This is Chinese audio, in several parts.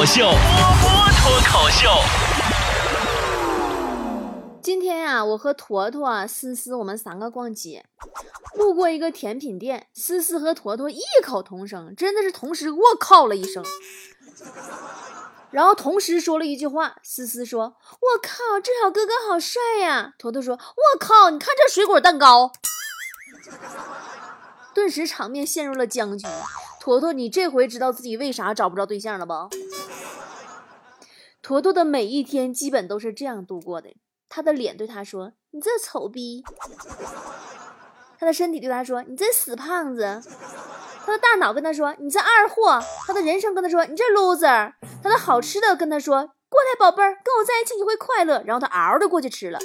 口秀，波波脱口秀。今天呀，我和坨坨、思思我们三个逛街，路过一个甜品店，思思和坨坨异口同声，真的是同时我靠了一声，然后同时说了一句话。思思说：“我靠，这小哥哥好帅呀！”坨坨说：“我靠，你看这水果蛋糕。”顿时场面陷入了僵局。坨坨，你这回知道自己为啥找不着对象了吧？坨坨的每一天基本都是这样度过的。他的脸对他说：“你这丑逼。”他的身体对他说：“你这死胖子。”他的大脑跟他说：“你这二货。”他的人生跟他说：“你这 loser。”他的好吃的跟他说：“过来宝贝儿，跟我在一起你会快乐。”然后他嗷的过去吃了。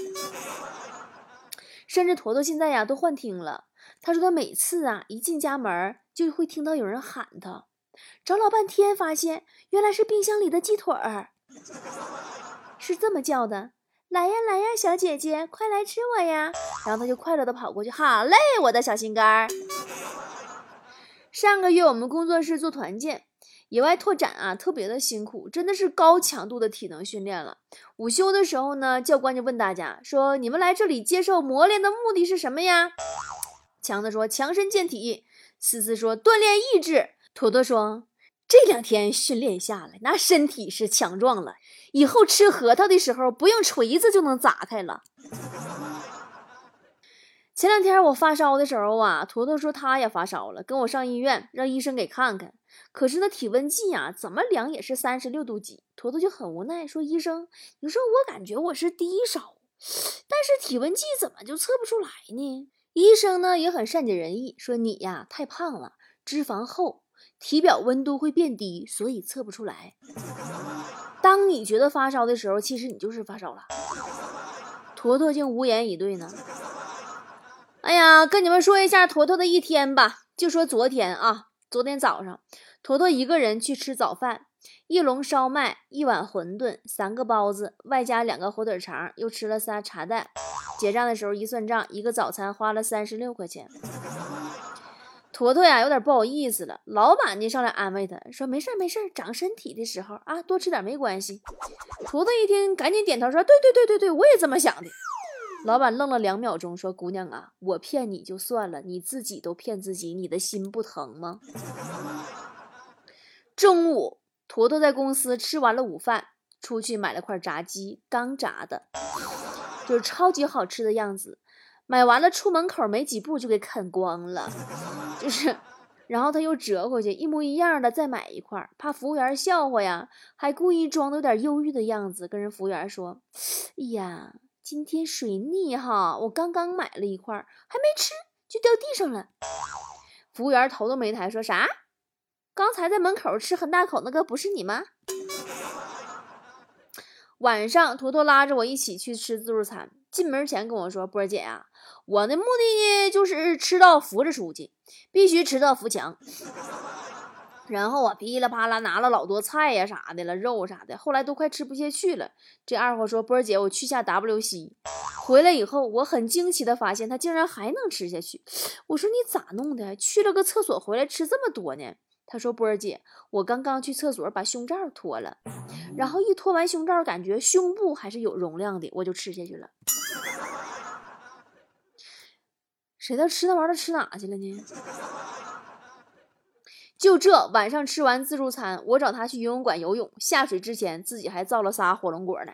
甚至坨坨现在呀都幻听了。他说他每次啊一进家门就会听到有人喊他，找老半天发现原来是冰箱里的鸡腿儿，是这么叫的：“来呀来呀小姐姐，快来吃我呀。”然后他就快乐的跑过去：“好嘞我的小心肝。”上个月我们工作室做团建野外拓展啊，特别的辛苦，真的是高强度的体能训练了。午休的时候呢，教官就问大家说：“你们来这里接受磨练的目的是什么呀？”强子说：“强身健体。”思思说：“锻炼意志。”坨坨说：“这2天训练下来，那身体是强壮了，以后吃核桃的时候不用锤子就能砸开了。”前2天我发烧的时候啊，坨坨说他也发烧了，跟我上医院让医生给看看。可是那体温计啊怎么量也是36度几，坨坨就很无奈说：“医生，你说我感觉我是低烧，但是体温计怎么就测不出来呢？”医生呢也很善解人意，说：“你呀太胖了，脂肪厚，体表温度会变低，所以测不出来。当你觉得发烧的时候，其实你就是发烧了。”坨坨竟无言以对呢。哎呀，跟你们说一下坨坨的一天吧，就说昨天啊，昨天早上，坨坨一个人去吃早饭，一笼烧麦，一碗馄饨，3个包子，外加2个火腿肠，又吃了3茶蛋。结账的时候一算账，一个早餐花了36块钱。坨坨呀有点不好意思了，老板就上来安慰他说：“没事没事，长身体的时候啊多吃点没关系。”坨坨一听赶紧点头说：“对对对对对，我也这么想的。”老板愣了2秒钟说：“姑娘啊，我骗你就算了，你自己都骗自己，你的心不疼吗？”中午坨坨在公司吃完了午饭，出去买了块炸鸡，刚炸的，就是超级好吃的样子。买完了出门口没几步就给啃光了，就是然后他又折回去一模一样的再买一块，怕服务员笑话呀，还故意装的有点忧郁的样子，跟人服务员说：“哎呀，今天水逆哈，我刚刚买了一块还没吃就掉地上了。”服务员头都没抬说：“啥？刚才在门口吃很大口那个不是你吗？”晚上坨坨拉着我一起去吃自助餐，进门前跟我说：“波姐啊，我的目的就是吃到扶着出去，必须吃到扶墙。”然后我噼里啪啦拿了老多菜呀啥的了，肉啥的，后来都快吃不下去了。这二货说：“波姐，我去下 WC 回来以后，我很惊奇的发现他竟然还能吃下去。”我说：“你咋弄的？去了个厕所回来吃这么多呢？”他说：“波儿姐，我刚刚去厕所把胸罩脱了，然后一脱完胸罩感觉胸部还是有容量的，我就吃下去了。”谁都吃那玩意儿吃哪去了呢？就这晚上吃完自助餐，我找他去游泳馆游泳，下水之前自己还造了4火龙果呢。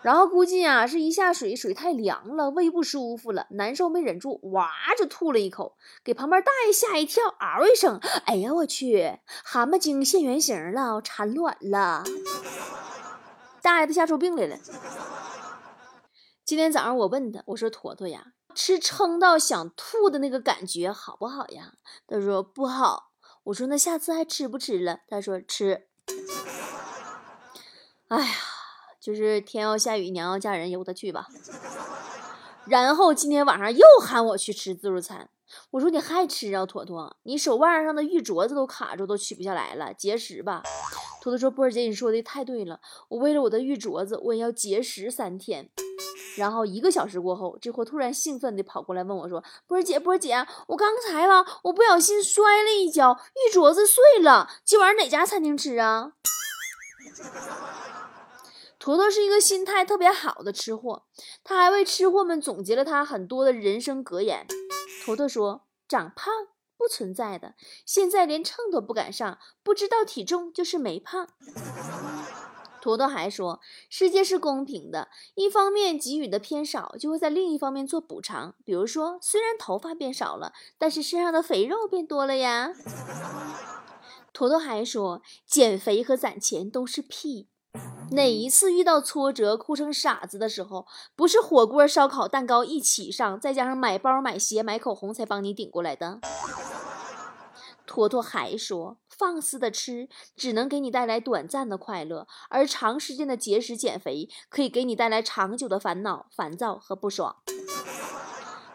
然后估计啊是一下水，水太凉了，胃不舒服了，难受没忍住，哇就吐了一口，给旁边大爷吓一跳，嗷一声：“哎呀我去，蛤蟆精现原形了，产卵了！”大爷都吓出病来了。今天早上我问他，我说：“坨坨呀，吃撑到想吐的那个感觉好不好呀？”他说：“不好。”我说：“那下次还吃不吃了？”他说：“吃。”哎呀，就是天要下雨娘要嫁人，由他去吧。然后今天晚上又喊我去吃自助餐，我说：“你还吃啊坨坨，你手腕上的玉镯子都卡住，都取不下来了，节食吧。”坨坨说：“波儿姐，你说的太对了，我为了我的玉镯子我也要节食3天。”然后1个小时过后，这货突然兴奋地跑过来问我说：“波儿姐波儿姐，我刚才吧我不小心摔了一跤，玉镯子碎了，今晚哪家餐厅吃啊？”坨坨是一个心态特别好的吃货，他还为吃货们总结了他很多的人生格言。坨坨说：长胖不存在的，现在连秤都不敢上，不知道体重就是没胖。坨坨还说，世界是公平的，一方面给予的偏少，就会在另一方面做补偿，比如说虽然头发变少了，但是身上的肥肉变多了呀。坨坨还说，减肥和攒钱都是屁，哪一次遇到挫折哭成傻子的时候，不是火锅烧烤蛋糕一起上，再加上买包买鞋买口红才帮你顶过来的。坨坨还说，放肆的吃只能给你带来短暂的快乐，而长时间的节食减肥可以给你带来长久的烦恼、烦躁和不爽。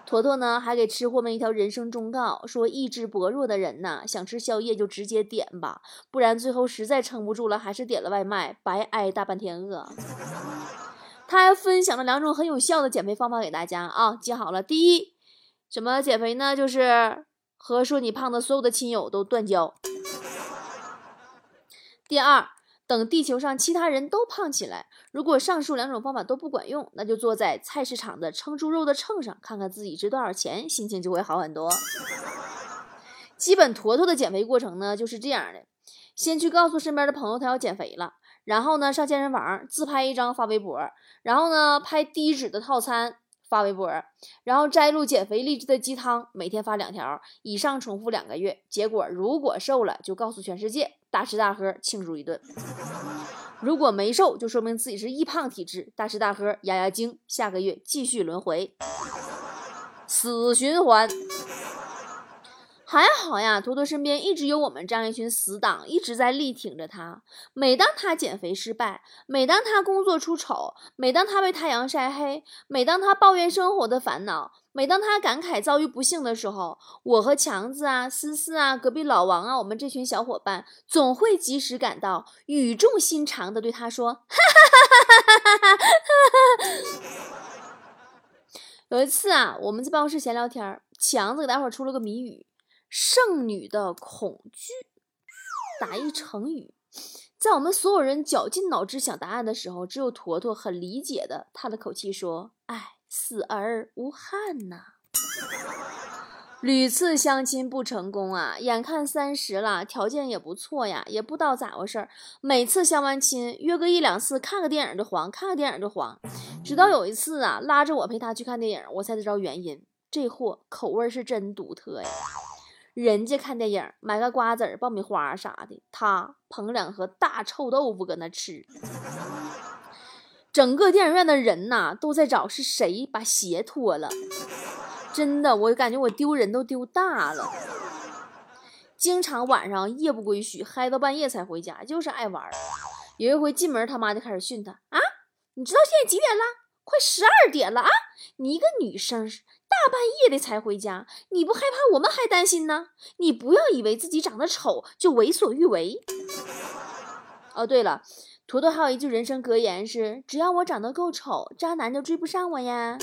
坨坨呢还给吃货们一条人生忠告，说意志薄弱的人呢，想吃宵夜就直接点吧，不然最后实在撑不住了还是点了外卖，白挨大半天饿。他还分享了2种很有效的减肥方法给大家啊，记好了。第一，什么减肥呢？就是和说你胖的所有的亲友都断交。第二，等地球上其他人都胖起来，如果上述2种方法都不管用，那就坐在菜市场的称猪肉的秤上，看看自己值多少钱，心情就会好很多。基本坨坨的减肥过程呢就是这样的，先去告诉身边的朋友他要减肥了，然后呢上健身房自拍一张发微博，然后呢拍低脂的套餐发微博，然后摘录减肥励志的鸡汤，每天发2条以上，重复2个月，结果如果瘦了就告诉全世界，大吃大喝庆祝一顿，如果没瘦就说明自己是易胖体质，大吃大喝压压惊，下个月继续轮回，死循环。还好呀，坨坨身边一直有我们这样一群死党，一直在力挺着他。每当他减肥失败，每当他工作出丑，每当他被太阳晒黑，每当他抱怨生活的烦恼，每当他感慨遭遇不幸的时候，我和强子啊、思思啊、隔壁老王啊，我们这群小伙伴总会及时赶到，语重心长地对他说：“哈哈哈哈哈哈！”有一次啊，我们在办公室闲聊天，强子给大伙出了个谜语。剩女的恐惧，打一成语。在我们所有人绞尽脑汁想答案的时候，只有坨坨很理解的叹了口气说：“哎，死而无憾呐。”屡次相亲不成功啊，眼看30了，条件也不错呀，也不知道咋回事儿。每次相完亲约个1-2次，看个电影就黄，看个电影就黄。直到有一次啊，拉着我陪他去看电影，我才知道原因。这货口味是真独特呀。人家看电影买个瓜子爆米花啥的，他捧2盒大臭豆腐搁那吃。整个电影院的人呐、都在找是谁把鞋脱了，真的我感觉我丢人都丢大了。经常晚上夜不归宿，嗨到半夜才回家，就是爱玩。有一回进门他妈就开始训他啊，你知道现在几点了？快12点了啊！你一个女生大半夜的才回家，你不害怕我们还担心呢？你不要以为自己长得丑就为所欲为。哦，对了，坨坨还有一句人生格言是：只要我长得够丑，渣男就追不上我呀。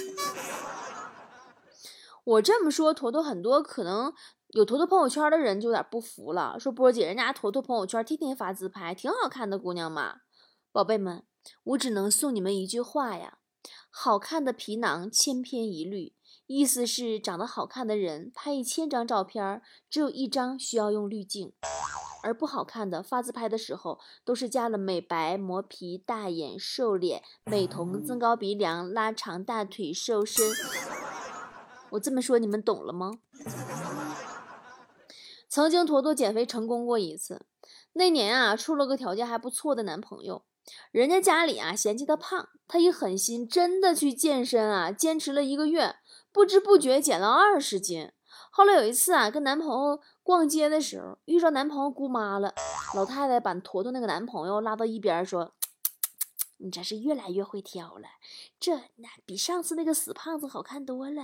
我这么说，坨坨很多可能有坨坨朋友圈的人就有点不服了，说波姐，人家坨坨朋友圈天天发自拍，挺好看的姑娘嘛。宝贝们，我只能送你们一句话呀：好看的皮囊千篇一律。意思是长得好看的人拍1000张照片，只有1张需要用滤镜，而不好看的发自拍的时候都是加了美白、磨皮、大眼、瘦脸、美瞳、增高鼻梁、拉长大腿、瘦身。我这么说你们懂了吗？曾经坨坨减肥成功过一次，那年啊处了个条件还不错的男朋友，人家家里啊嫌弃他胖，他一狠心真的去健身啊，坚持了1个月，不知不觉减了20斤。后来有一次啊，跟男朋友逛街的时候，遇到男朋友姑妈了，老太太把坨坨那个男朋友拉到一边说：“你这是越来越会挑了，这比上次那个死胖子好看多了。”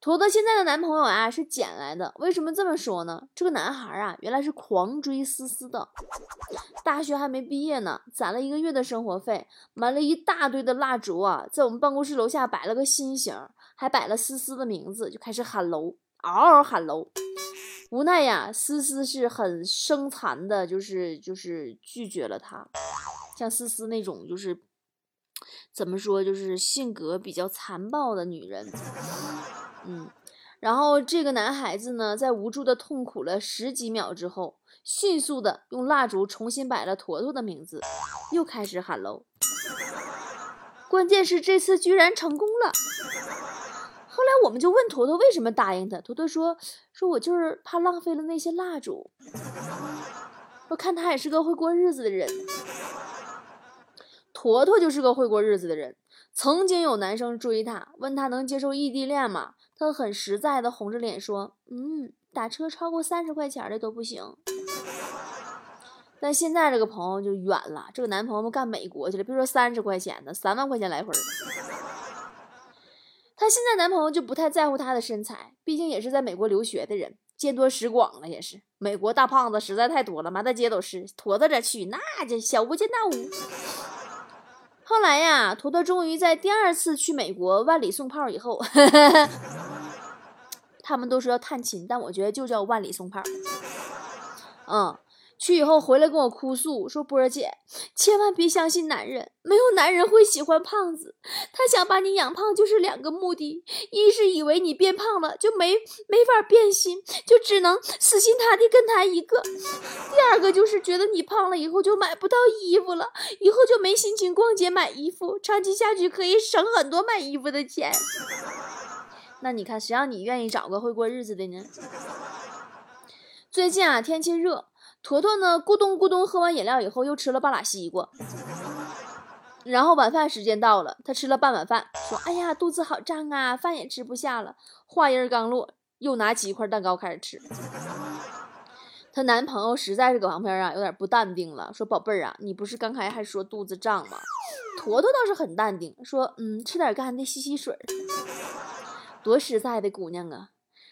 坨坨现在的男朋友啊是捡来的，为什么这么说呢？这个男孩啊原来是狂追思思的，大学还没毕业呢，攒了1个月的生活费，买了一大堆的蜡烛啊，在我们办公室楼下摆了个心形，还摆了思思的名字，就开始喊楼，嗷嗷喊楼。无奈呀，思思是很生残的，就是拒绝了他。像思思那种就是怎么说，就是性格比较残暴的女人，然后这个男孩子呢，在无助的痛苦了十几秒之后，迅速的用蜡烛重新摆了坨坨的名字，又开始喊喽。关键是这次居然成功了。后来我们就问坨坨为什么答应他，坨坨说我就是怕浪费了那些蜡烛，我看他也是个会过日子的人。坨坨就是个会过日子的人，曾经有男生追他，问他能接受异地恋吗？他很实在的红着脸说，打车超过30块钱的都不行。但现在这个朋友就远了，这个男朋友干美国去了，别说30块钱的，3万块钱来回。他现在男朋友就不太在乎他的身材，毕竟也是在美国留学的人，见多识广了，也是美国大胖子实在太多了，满大街都是，坨坨这去那就小巫见大巫。后来呀，坨坨终于在第二次去美国万里送炮以后，他们都说要探亲，但我觉得就叫万里送炮。去以后回来跟我哭诉说，波儿姐千万别相信男人，没有男人会喜欢胖子，他想把你养胖就是两个目的，一是以为你变胖了就没法变心，就只能死心塌地跟他一个，第二个就是觉得你胖了以后就买不到衣服了，以后就没心情逛街买衣服，长期下去可以省很多买衣服的钱。那你看谁让你愿意找个会过日子的呢？最近啊，天气热，坨坨呢咕咚咕咚喝完饮料以后又吃了半拉西瓜，然后晚饭时间到了，他吃了半碗饭说，哎呀肚子好胀啊，饭也吃不下了。话音刚落，又拿起一块蛋糕开始吃。他男朋友实在是搁旁边啊有点不淡定了，说宝贝儿啊，你不是刚才还说肚子胀吗？坨坨倒是很淡定说，吃点干的吸吸水。多实在的姑娘啊。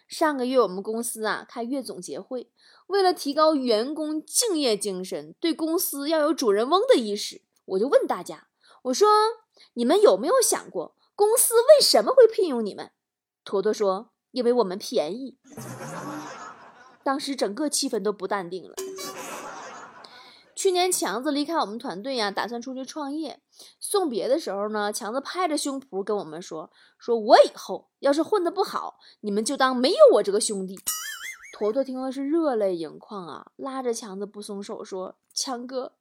上个月我们公司啊开月总结会，为了提高员工敬业精神，对公司要有主人翁的意识，我就问大家，我说你们有没有想过公司为什么会聘用你们？坨坨说因为我们便宜。当时整个气氛都不淡定了。去年强子离开我们团队啊，打算出去创业，送别的时候呢，强子拍着胸脯跟我们说我以后要是混得不好，你们就当没有我这个兄弟。坨坨听了是热泪盈眶啊，拉着强子不松手说，强哥，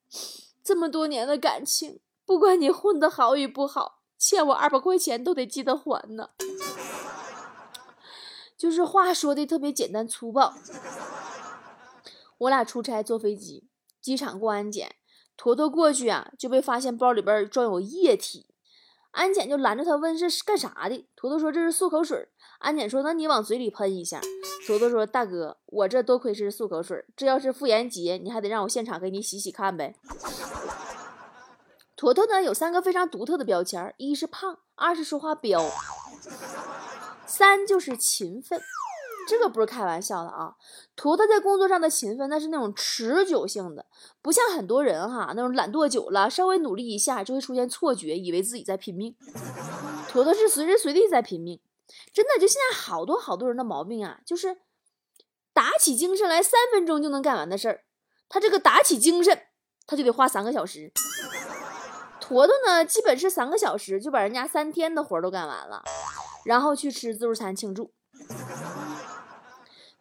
这么多年的感情，不管你混得好与不好，欠我200块钱都得记得还呢。就是话说的特别简单粗暴。我俩出差坐飞机，机场过安检，坨坨过去啊就被发现包里边装有液体，安检就拦着他问这是干啥的，坨坨说这是漱口水，安检说那你往嘴里喷一下，坨坨说大哥我这多亏是漱口水，这要是妇炎洁你还得让我现场给你洗洗看呗。坨坨呢有3个非常独特的标签，一是胖，2是说话飙，3就是勤奋。这个不是开玩笑的啊，坨坨在工作上的勤奋那是那种持久性的，不像很多人哈，那种懒惰久了稍微努力一下就会出现错觉，以为自己在拼命。坨坨是随时随地在拼命，真的就现在好多人的毛病啊，就是打起精神来3分钟就能干完的事儿，他这个打起精神他就得花3个小时。坨坨呢基本是3个小时就把人家3天的活都干完了，然后去吃自助餐庆祝。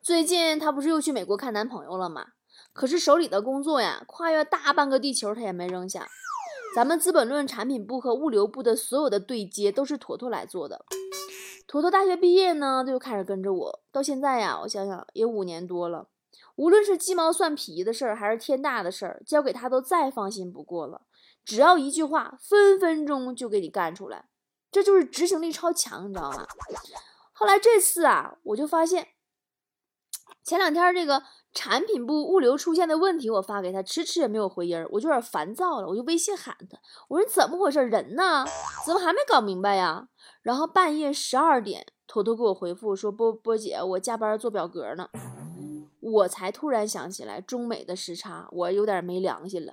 最近她不是又去美国看男朋友了吗？可是手里的工作呀，跨越大半个地球她也没扔下。咱们资本论产品部和物流部的所有的对接都是坨坨来做的。坨坨大学毕业呢，就开始跟着我，到现在呀，我想想也5年多了。无论是鸡毛蒜皮的事儿，还是天大的事儿，交给她都再放心不过了。只要一句话，分分钟就给你干出来，这就是执行力超强，你知道吗？后来这次啊，我就发现。前2天这个产品部物流出现的问题，我发给他迟迟也没有回音，我就有点烦躁了，我就微信喊他，我说怎么回事，人呢怎么还没搞明白呀？然后半夜12点坨坨给我回复说，波姐我加班做表格呢。我才突然想起来中美的时差，我有点没良心了。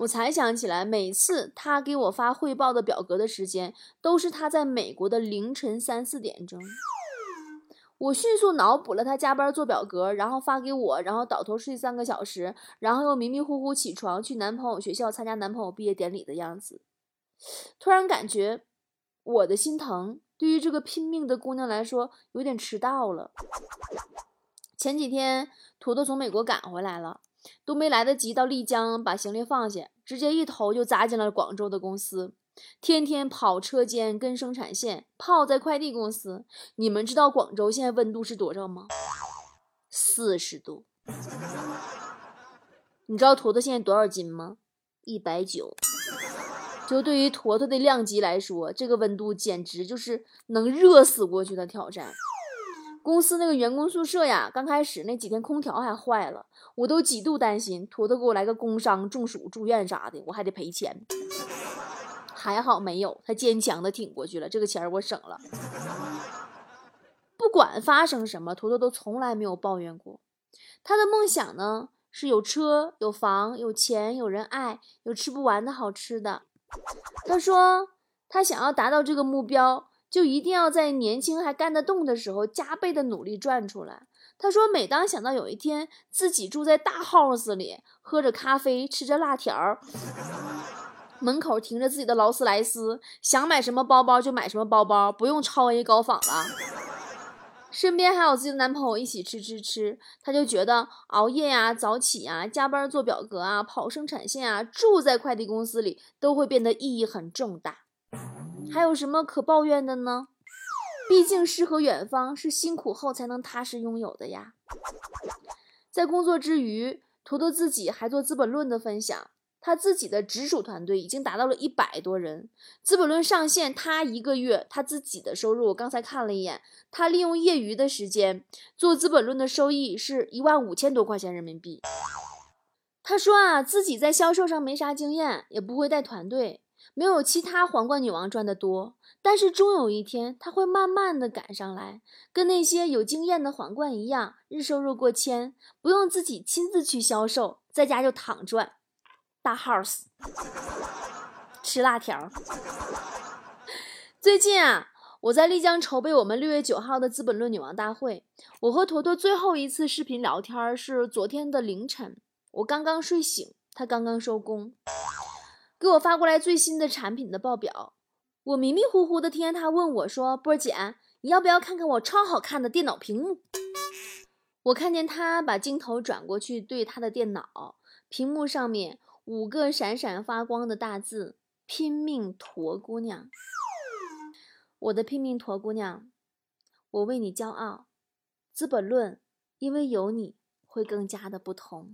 我才想起来每次他给我发汇报的表格的时间都是他在美国的凌晨3、4点钟。我迅速脑补了他加班做表格，然后发给我，然后倒头睡3个小时，然后又迷迷糊糊起床去男朋友学校参加男朋友毕业典礼的样子。突然感觉我的心疼，对于这个拼命的姑娘来说有点迟到了。前几天坨坨从美国赶回来了，都没来得及到丽江把行李放下，直接一头就砸进了广州的公司，天天跑车间跟生产线，泡在快递公司。你们知道广州现在温度是多少吗？40度。你知道坨坨现在多少斤吗？190。就对于坨坨的量级来说，这个温度简直就是能热死过去的挑战。公司那个员工宿舍呀，刚开始那几天空调还坏了，我都几度担心坨坨给我来个工伤、中暑、住院啥的，我还得赔钱。还好没有，他坚强的挺过去了，这个钱我省了。不管发生什么，坨坨都从来没有抱怨过。他的梦想呢，是有车、有房、有钱、有人爱、有吃不完的好吃的。他说，他想要达到这个目标，就一定要在年轻还干得动的时候加倍的努力赚出来。他说每当想到有一天自己住在大 house 里，喝着咖啡，吃着辣条，门口停着自己的劳斯莱斯，想买什么包包就买什么包包，不用超 A 高仿了，身边还有自己的男朋友一起吃，他就觉得熬夜呀、早起啊、加班做表格啊、跑生产线啊、住在快递公司里都会变得意义很重大。还有什么可抱怨的呢？毕竟诗和远方是辛苦后才能踏实拥有的呀。在工作之余，坨坨自己还做资本论的分享，他自己的直属团队已经达到了100多人。资本论上线，他一个月他自己的收入，我刚才看了一眼，他利用业余的时间做资本论的收益是15000多块钱人民币。他说啊，自己在销售上没啥经验，也不会带团队，没有其他皇冠女王赚得多，但是终有一天她会慢慢的赶上来，跟那些有经验的皇冠一样，日收入过千，不用自己亲自去销售，在家就躺赚，大 house 吃辣条。最近啊，我在丽江筹备我们6月9号的资本论女王大会，我和坨坨最后一次视频聊天是昨天的凌晨，我刚刚睡醒，她刚刚收工，给我发过来最新的产品的报表。我迷迷糊糊的听见他问我说，波姐，你要不要看看我超好看的电脑屏幕？我看见他把镜头转过去，对他的电脑屏幕上面5个闪闪发光的大字，拼命坨姑娘。我的拼命坨姑娘，我为你骄傲。资本论，因为有你会更加的不同。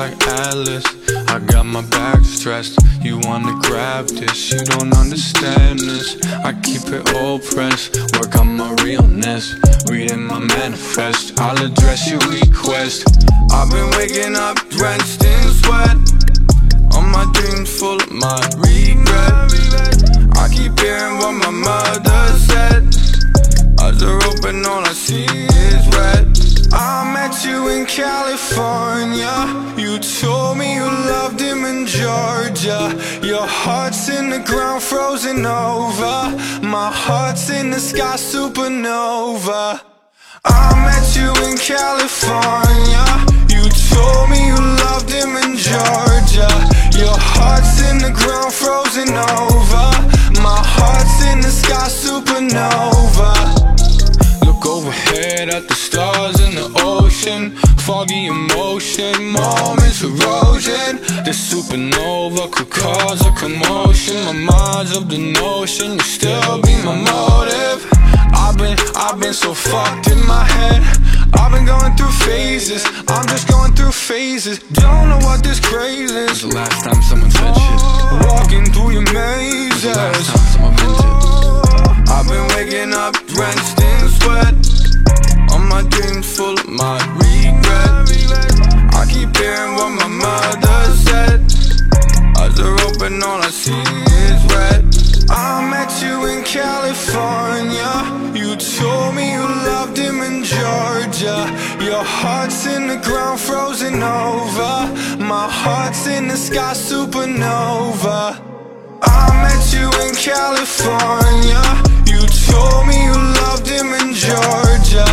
Like Atlas, I got my back stressed. You wanna grab this, you don't understand this. I keep it all pressed, work on my realness. Reading my manifest, I'll address your request. I've been waking up drenched in sweat. All my dreams full of my regret. I keep hearing what my mother said. Eyes are open, all I see is red. I met you in California. You told me you loved him in Georgia. Your heart's in the ground, frozen over. My heart's in the sky, supernova. I met you in California. You told me you loved him in Georgia. Your heart's in the ground, frozen over. My heart's in the sky, supernova.Overhead at the stars in the ocean, foggy emotion, moments erosion. The supernova could cause a commotion. My mind's of the notion, you still be my motive. I've been so fucked in my head. I've been going through phases, I'm just going through phases. Don't know what this craze is. It's the last time someone said shit. Walking through your mazes. It's the last time someone meant it. I've been waking up drenched in sweat. All my dreams full of my regret. I keep hearing what my mother said. Eyes are open, all I see is red. I met you in California. You heart's in the ground, frozen over. My heart's in the sky, supernova. I met you in California. You told me you loved him in Georgia.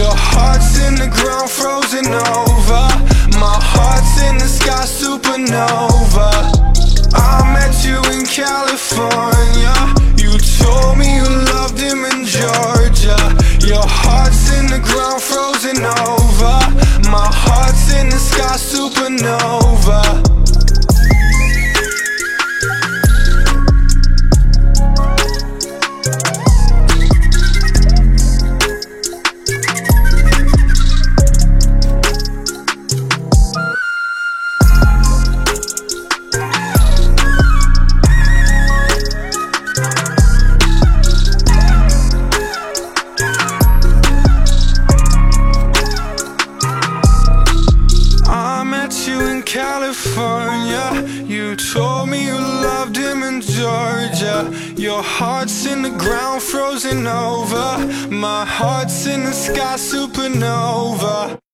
Your heart's in the ground, frozen over. My heart's in the sky, supernova. I met you in California. You told me you loved him in Georgia. Your heart's in the ground, frozen over. My heart's in the sky, supernova. Your heart's in the ground, frozen over. My heart's in the sky, supernova.